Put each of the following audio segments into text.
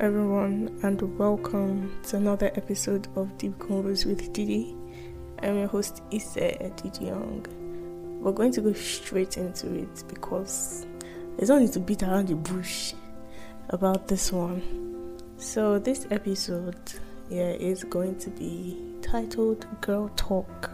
everyone, and welcome to another episode of Deep Kung with Didi. I'm your host Isa DJ Young. We're going to go straight into it because there's no need to beat around the bush about this one. So this episode is going to be titled Girl Talk.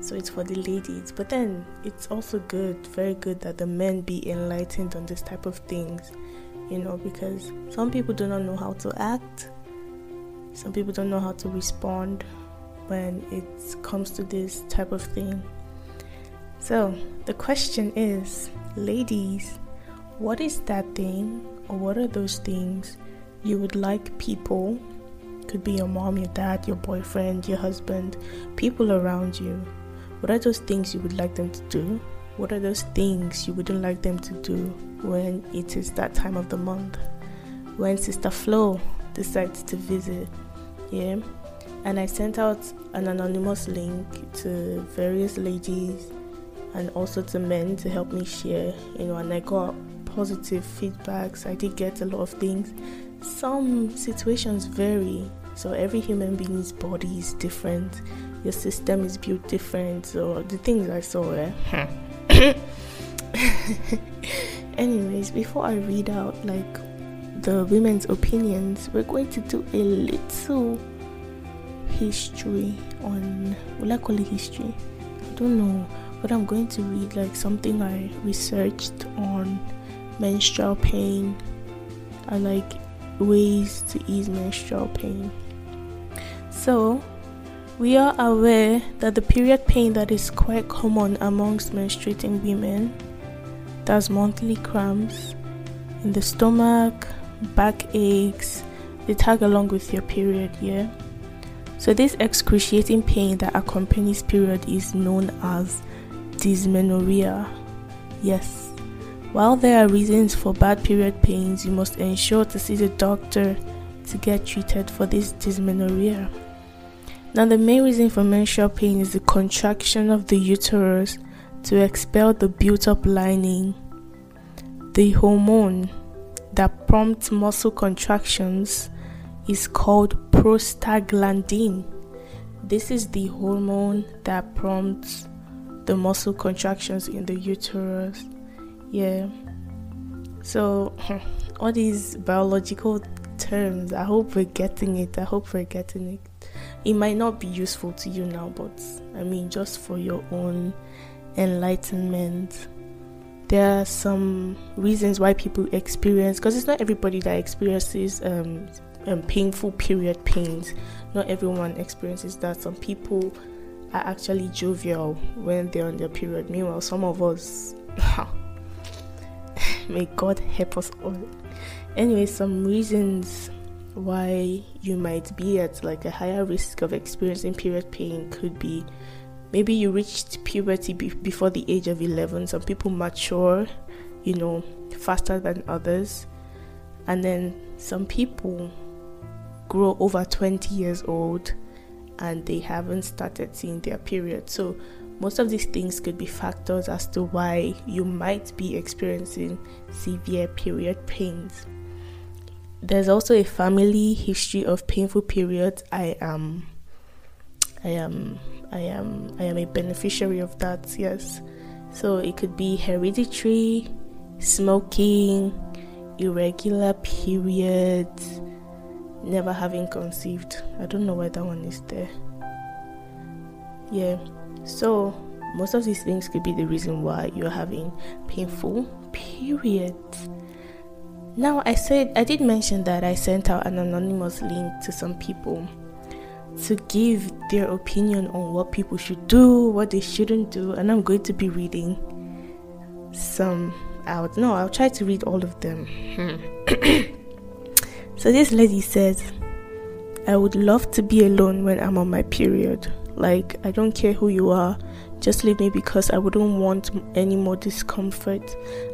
So it's for the ladies, but then it's also good, very good that the men be enlightened on this type of things, because some people do not know how to act, some people don't know how to respond when it comes to this type of thing. So the question is, ladies, what is that thing, or what are those things you would like people, could be your mom, your dad, your boyfriend, your husband, people around you, what are those things you would like them to do? What are those things you wouldn't like them to do when it is that time of the month? When Sister Flo decides to visit, And I sent out an anonymous link to various ladies and also to men to help me share, and I got positive feedbacks. I did get a lot of things. Some situations vary. So every human being's body is different. Your system is built different. So the things I saw, Anyways, before I read out the women's opinions, we're going to do a little history on, will I call it history? I don't know, but I'm going to read something I researched on menstrual pain and ways to ease menstrual pain. So we are aware that the period pain that is quite common amongst menstruating women, that's monthly cramps in the stomach, back aches, they tag along with your period. So this excruciating pain that accompanies period is known as dysmenorrhea. While there are reasons for bad period pains, you must ensure to see the doctor to get treated for this dysmenorrhea. Now, the main reason for menstrual pain is the contraction of the uterus to expel the built-up lining. The hormone that prompts muscle contractions is called prostaglandin. This is the hormone that prompts the muscle contractions in the uterus. So all these biological terms, I hope we're getting it. It might not be useful to you now, but just for your own enlightenment. There are some reasons why people experience, because it's not everybody that experiences painful period pains. Not everyone experiences that. Some people are actually jovial when they're on their period, meanwhile some of us may God help us all. Anyway, some reasons why you might be at a higher risk of experiencing period pain could be, maybe you reached puberty before the age of 11. Some people mature, faster than others. And then some people grow over 20 years old and they haven't started seeing their period. So most of these things could be factors as to why you might be experiencing severe period pains. There's also a family history of painful periods. I am a beneficiary of that. So it could be hereditary, smoking, irregular periods, never having conceived. I don't know why that one is there. So most of these things could be the reason why you're having painful periods. Now, I did mention that I sent out an anonymous link to some people to give their opinion on what people should do, what they shouldn't do, and I'm going to be reading some out. No, I'll try to read all of them. So this lady says, I would love to be alone when I'm on my period. I don't care who you are, just leave me, because I wouldn't want any more discomfort.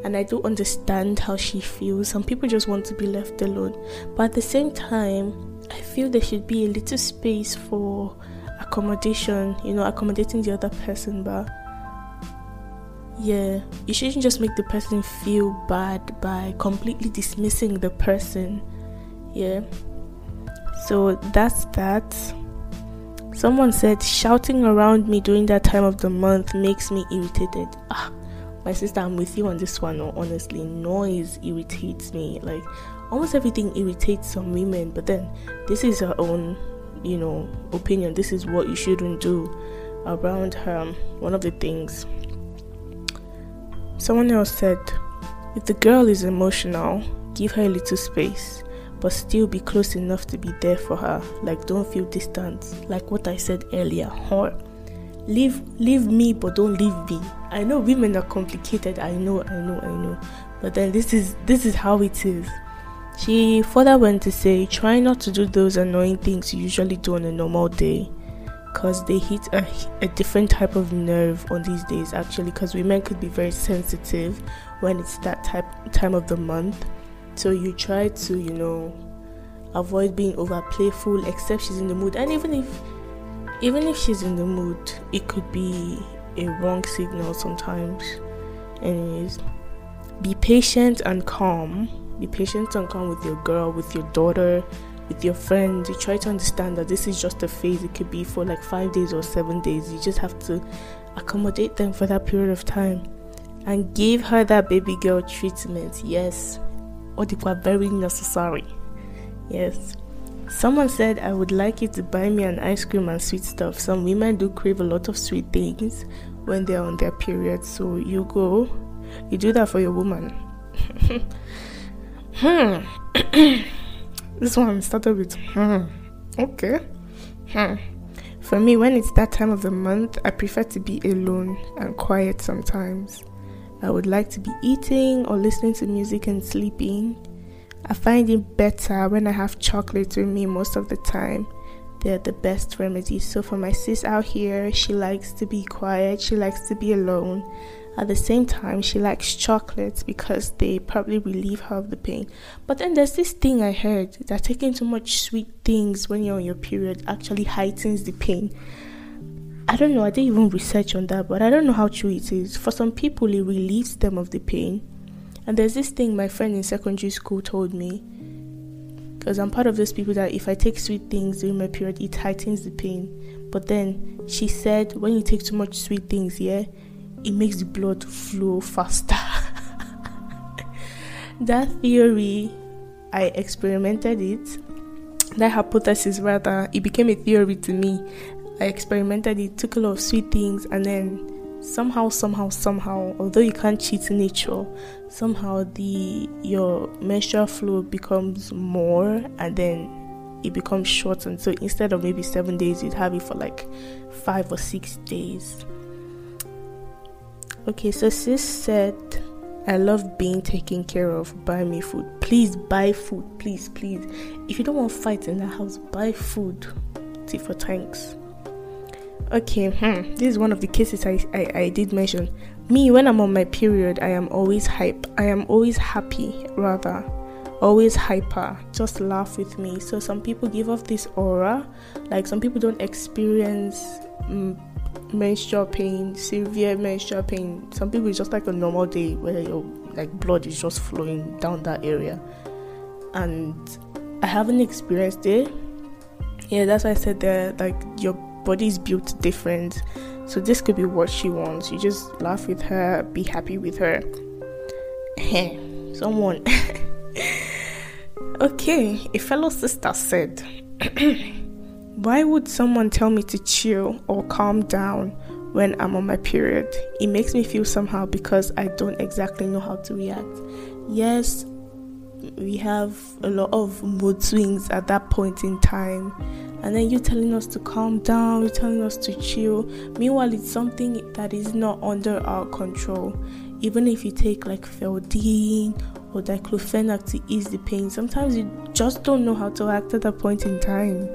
And I do understand how she feels. Some people just want to be left alone, but at the same time I feel there should be a little space for accommodation, accommodating the other person. But Yeah, you shouldn't just make the person feel bad by completely dismissing the person. Yeah, so that's that. Someone said, shouting around me during that time of the month makes me irritated. My sister, I'm with you on this one. Honestly, noise irritates me. Like, almost everything irritates some women, but then this is her own, opinion. This is what you shouldn't do around her. One of the things. Someone else said, if the girl is emotional, give her a little space, but still be close enough to be there for her. Like, don't feel distant. Like what I said earlier, leave me, but don't leave me. I know women are complicated. I know. But then this is how it is. She further went to say, try not to do those annoying things you usually do on a normal day, because they hit a different type of nerve on these days, actually, because women could be very sensitive when it's that time of the month. So you try to, avoid being over playful, except she's in the mood. And even if she's in the mood, it could be a wrong signal sometimes. Anyways, be patient and calm. Be patient and calm with your girl, with your daughter, with your friends. You try to understand that this is just a phase. It could be for like 5 days or 7 days. You just have to accommodate them for that period of time. And give her that baby girl treatment. Yes. Or they were very necessary. Yes. Someone said, I would like you to buy me an ice cream and sweet stuff. Some women do crave a lot of sweet things when they're on their period. So you go, you do that for your woman. This one started with okay. For me, when it's that time of the month, I prefer to be alone and quiet sometimes. I would like to be eating or listening to music and sleeping. I find it better when I have chocolate with me most of the time. They're the best remedy. So for my sis out here, she likes to be quiet, she likes to be alone. At the same time, she likes chocolates because they probably relieve her of the pain. But then there's this thing I heard that taking too much sweet things when you're on your period actually heightens the pain. I don't know, I didn't even research on that, but I don't know how true it is. For some people, it relieves them of the pain. And there's this thing my friend in secondary school told me, because I'm part of those people that if I take sweet things during my period, it heightens the pain. But then she said, when you take too much sweet things, it makes the blood flow faster. That theory, I experimented it. That hypothesis, rather, it became a theory to me. I experimented it, took a lot of sweet things, and then somehow, although you can't cheat nature, somehow your menstrual flow becomes more, and then it becomes shortened. So instead of maybe 7 days, you'd have it for like 5 or 6 days. Okay, so sis said, I love being taken care of. Buy me food. Please buy food. Please. If you don't want fights in the house, buy food. Tea for tanks. Okay, this is one of the cases I did mention. Me, when I'm on my period, I am always hype. I am always happy, rather. Always hyper. Just laugh with me. So some people give off this aura. Like, some people don't experience menstrual pain, severe menstrual pain. Some people, it's just like a normal day where your blood is just flowing down that area. And I haven't experienced it. Yeah, that's why I said that, your body is built different. So this could be what she wants. You just laugh with her, be happy with her. Someone. Okay, a fellow sister said, why would someone tell me to chill or calm down when I'm on my period? It makes me feel somehow because I don't exactly know how to react. Yes, we have a lot of mood swings at that point in time. And then you're telling us to calm down, you're telling us to chill. Meanwhile, it's something that is not under our control. Even if you take Feldene or Diclofenac to ease the pain, sometimes you just don't know how to act at that point in time.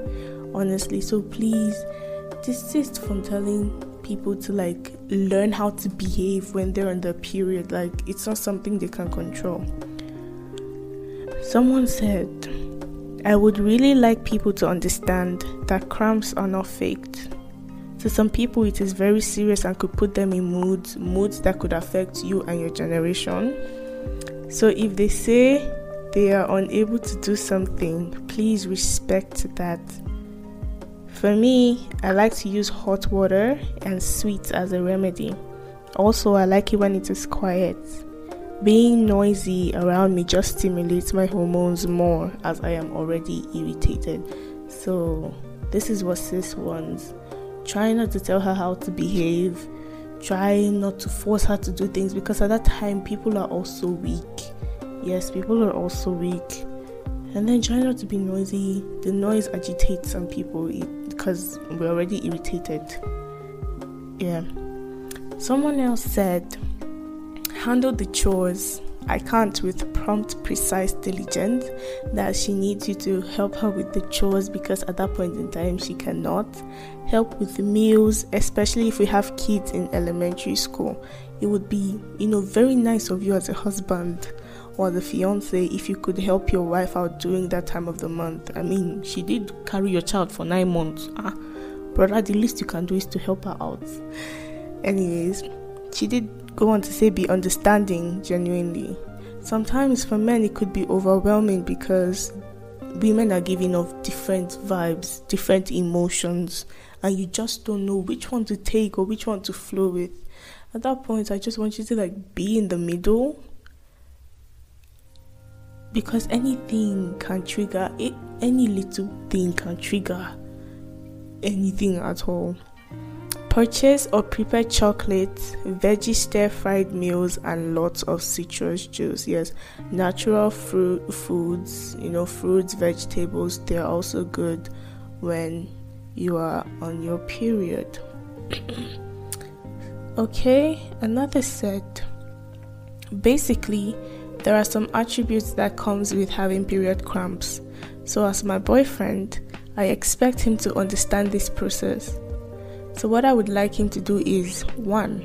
Honestly, so please desist from telling people to learn how to behave when they're on their period. It's not something they can control. Someone said, I would really like people to understand that cramps are not faked. To some people, it is very serious and could put them in moods that could affect you and your generation. So if they say they are unable to do something, please respect that. For me, I like to use hot water and sweets as a remedy. Also, I like it when it is quiet. Being noisy around me just stimulates my hormones more, as I am already irritated. So this is what sis wants. Try not to tell her how to behave. Try not to force her to do things, because at that time people are also weak. Yes, people are also weak. And then try not to be noisy. The noise agitates some people because we're already irritated. Yeah. Someone else said, handle the chores I can't with prompt, precise diligence, that she needs you to help her with the chores because at that point in time she cannot. Help with the meals, especially if we have kids in elementary school. It would be, very nice of you as a husband or the fiance if you could help your wife out during that time of the month. I mean, she did carry your child for 9 months. Brother, the least you can do is to help her out. Anyways, she did go on to say, be understanding genuinely. Sometimes for men it could be overwhelming because women are giving off different vibes, different emotions, and you just don't know which one to take or which one to flow with. At that point, I just want you to be in the middle, because anything can trigger it. Any little thing can trigger anything at all. Purchase or prepare chocolates, veggie stir-fried meals, and lots of citrus juice. Yes, natural foods, fruits, vegetables, they're also good when you are on your period. Okay, another set. Basically, there are some attributes that comes with having period cramps. So as my boyfriend, I expect him to understand this process. So what I would like him to do is, 1,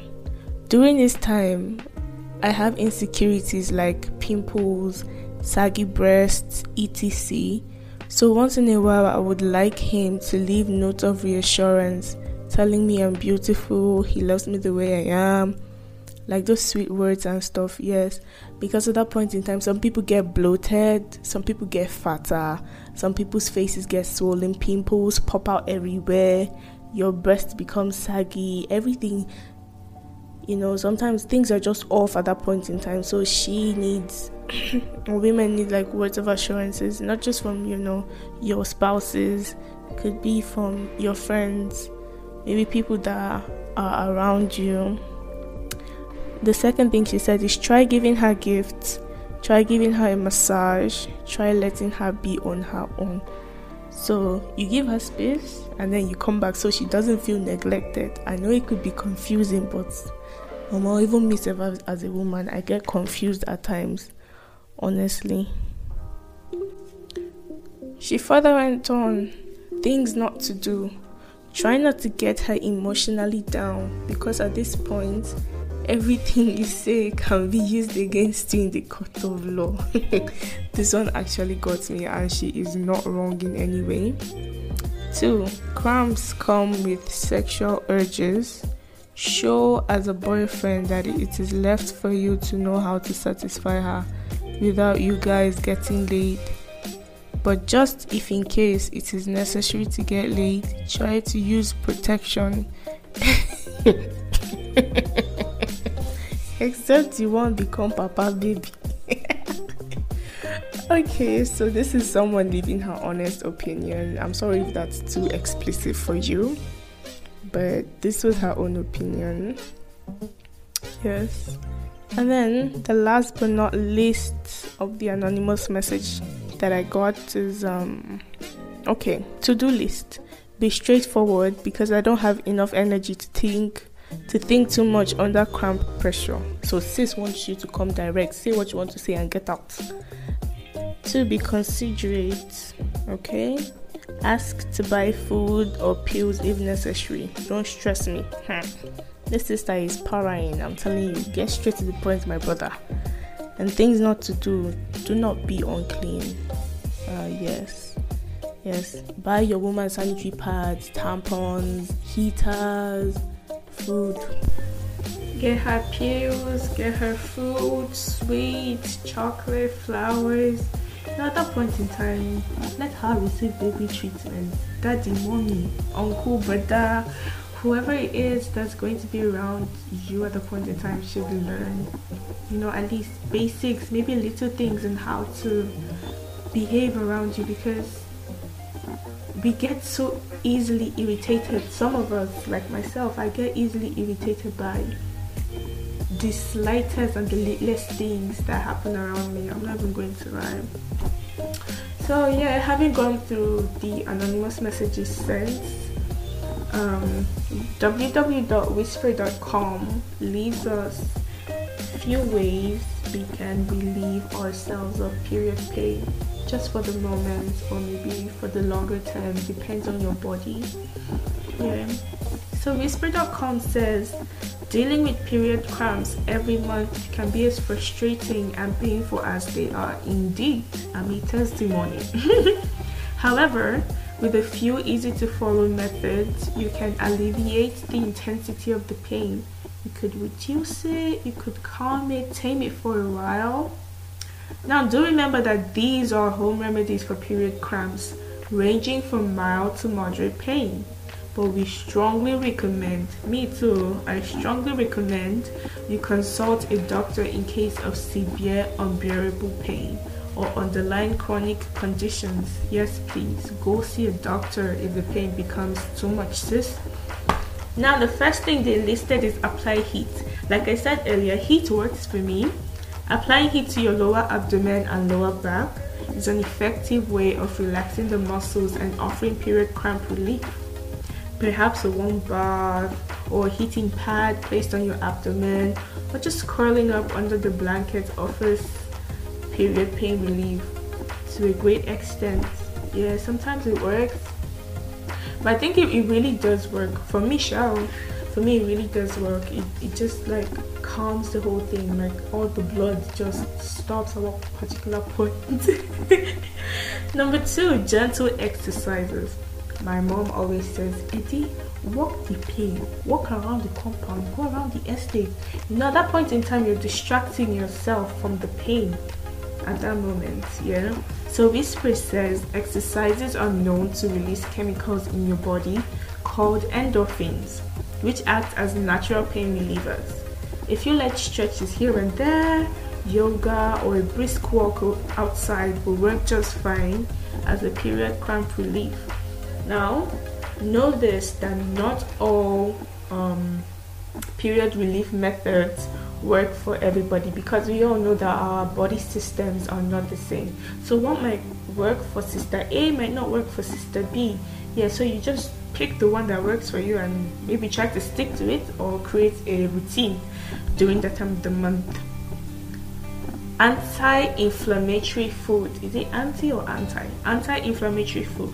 during this time, I have insecurities like pimples, saggy breasts, etc. So once in a while, I would like him to leave notes of reassurance, telling me I'm beautiful, he loves me the way I am, like those sweet words and stuff, yes. Because at that point in time, some people get bloated, some people get fatter, some people's faces get swollen, pimples pop out everywhere, your breast becomes saggy, everything, sometimes things are just off at that point in time. So she needs women need words of assurances, not just from your spouses, could be from your friends, maybe people that are around you. The second thing she said is, try giving her gifts, try giving her a massage, try letting her be on her own. So you give her space and then you come back so she doesn't feel neglected. I know it could be confusing, but even me as a woman, I get confused at times, honestly. She further went on, things not to do. Try not to get her emotionally down, because at this point, everything you say can be used against you in the court of law. This one actually got me, and she is not wrong in any way. 2, cramps come with sexual urges. Show as a boyfriend that it is left for you to know how to satisfy her without you guys getting laid. But just if in case it is necessary to get laid, try to use protection. Except you won't become Papa Baby. Okay, so this is someone leaving her honest opinion. I'm sorry if that's too explicit for you, but this was her own opinion. Yes. And then the last but not least of the anonymous message that I got is, to-do list. Be straightforward, because I don't have enough energy to think too much under cramp pressure. So sis wants you to come direct, say what you want to say and get out. 2, be considerate. Okay, ask to buy food or pills if necessary. Don't stress me. This sister is parrying, I'm telling you. Get straight to the point, my brother. And things not to do: do not be unclean. Yes, Yes, buy your woman's sanitary pads, tampons, heaters, food. Get her pills, get her food, sweets, chocolate, flowers. Now at that point in time, let her receive baby treatment. Daddy, mommy, uncle, brother, whoever it is that's going to be around you at the point in time should learn, you know, at least basics, maybe little things and how to behave around you, because we get so easily irritated. Some of us, like myself, I get easily irritated by the slightest and the littlest things that happen around me. I'm not even going to rhyme. So yeah, having gone through the anonymous messages sent, www.whisper.com leaves us a few ways we can relieve ourselves of period pain, just for the moment or maybe for the longer term, depends on your body. Yeah. So whisper.com says dealing with period cramps every month can be as frustrating and painful as they are. Indeed, I'm a testimony. However, with a few easy to follow methods, you can alleviate the intensity of the pain. You could reduce it, you could calm it, tame it for a while. Now do remember that these are home remedies for period cramps, ranging from mild to moderate pain. But we strongly recommend, me too, I strongly recommend you consult a doctor in case of severe unbearable pain or underlying chronic conditions. Yes, please, go see a doctor if the pain becomes too much, sis. Now the first thing they listed is apply heat. Like I said earlier, heat works for me. Applying heat to your lower abdomen and lower back is an effective way of relaxing the muscles and offering period cramp relief. Perhaps a warm bath or a heating pad placed on your abdomen, or just curling up under the blanket offers period pain relief to a great extent. Yeah, sometimes it works, but I think it really does work. For me, it really does work. It just like calms the whole thing, like all the blood just stops at one particular point. Number 2, gentle exercises. My mom always says, Eddie, walk the plane, walk around the compound, go around the estate. You know, at that point in time, you're distracting yourself from the pain at that moment, yeah? So Whisper says, exercises are known to release chemicals in your body called endorphins, which act as natural pain relievers. If you like stretches here and there, yoga or a brisk walk outside will work just fine as a period cramp relief. Now, notice that not all period relief methods work for everybody, because we all know that our body systems are not the same. So what might work for Sister A might not work for Sister B. Yeah, so you just pick the one that works for you and maybe try to stick to it or create a routine during that time of the month. Anti-inflammatory food. Is it anti or anti? Anti-inflammatory food.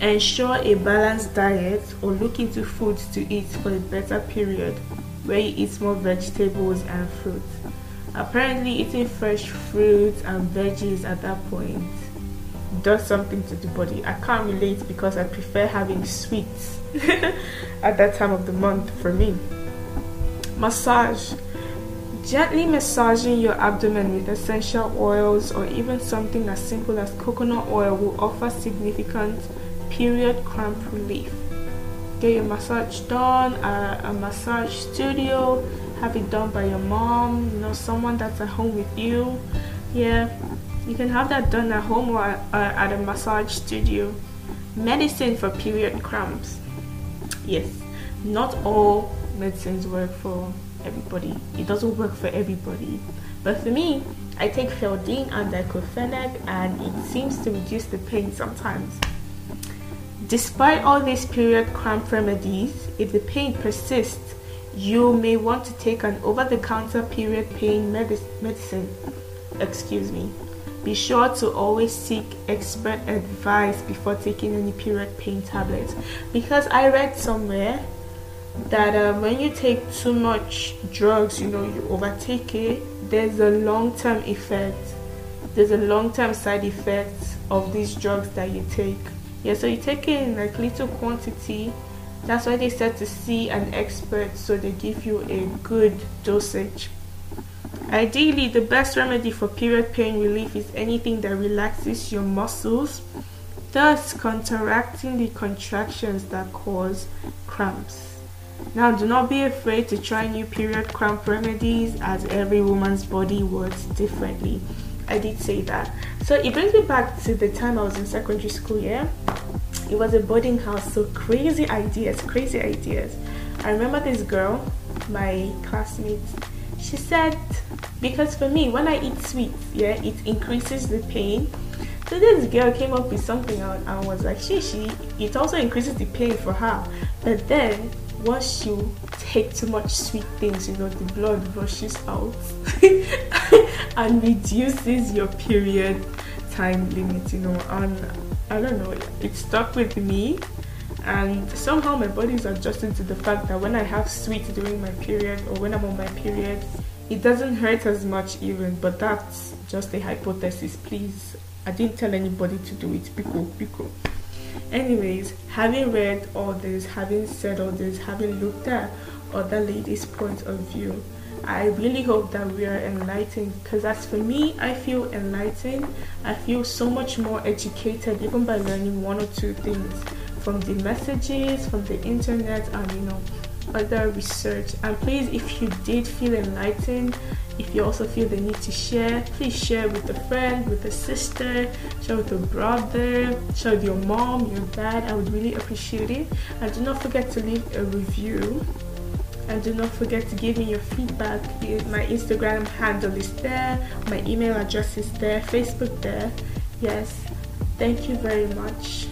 Ensure a balanced diet or look into foods to eat for a better period, where you eat more vegetables and fruits. Apparently eating fresh fruits and veggies at that point does something to the body. I can't relate because I prefer having sweets at that time of the month for me. Massage. Gently massaging your abdomen with essential oils or even something as simple as coconut oil will offer significant period cramp relief. Get your massage done at a massage studio, have it done by your mom, you know, someone that's at home with you. Yeah, you can have that done at home or at a massage studio. Medicine for period cramps. Yes, not all medicines work for everybody. It doesn't work for everybody, but for me, I take Feldene and Diclofenac, and it seems to reduce the pain sometimes. Despite all these period cramp remedies, if the pain persists, you may want to take an over-the-counter period pain medicine. Excuse me. Be sure to always seek expert advice before taking any period pain tablets, because I read somewhere that when you take too much drugs, you know, you overtake it, there's a long-term effect. There's a long-term side effect of these drugs that you take. Yeah, so you take in like little quantity. That's why they said to see an expert, so they give you a good dosage. Ideally, the best remedy for period pain relief is anything that relaxes your muscles, thus counteracting the contractions that cause cramps. Now, do not be afraid to try new period cramp remedies, as every woman's body works differently. I did say that. So it brings me back to the time I was in secondary school, yeah? It was a boarding house, so crazy ideas, crazy ideas. I remember this girl, my classmate, she said, because for me, when I eat sweets, yeah, it increases the pain. So this girl came up with something and was like, it also increases the pain for her. But then, once you take too much sweet things, you know, the blood rushes out and reduces your period time limit, you know. And I don't know, it stuck with me, and somehow my body's adjusting to the fact that when I have sweets during my period or when I'm on my period, it doesn't hurt as much even. But that's just a hypothesis, please. I didn't tell anybody to do it. Pico. Anyways, having read all this, having said all this, having looked at other ladies' point of view, I really hope that we are enlightened, because as for me, I feel enlightened. I feel so much more educated, even by learning one or two things from the messages, from the internet, and you know, other research. And please, if you did feel enlightened, if you also feel the need to share, please share with a friend, with a sister, share with a brother, share with your mom, your dad. I would really appreciate it. And do not forget to leave a review. And do not forget to give me your feedback. My Instagram handle is there, my email address is there, Facebook there. Yes, thank you very much.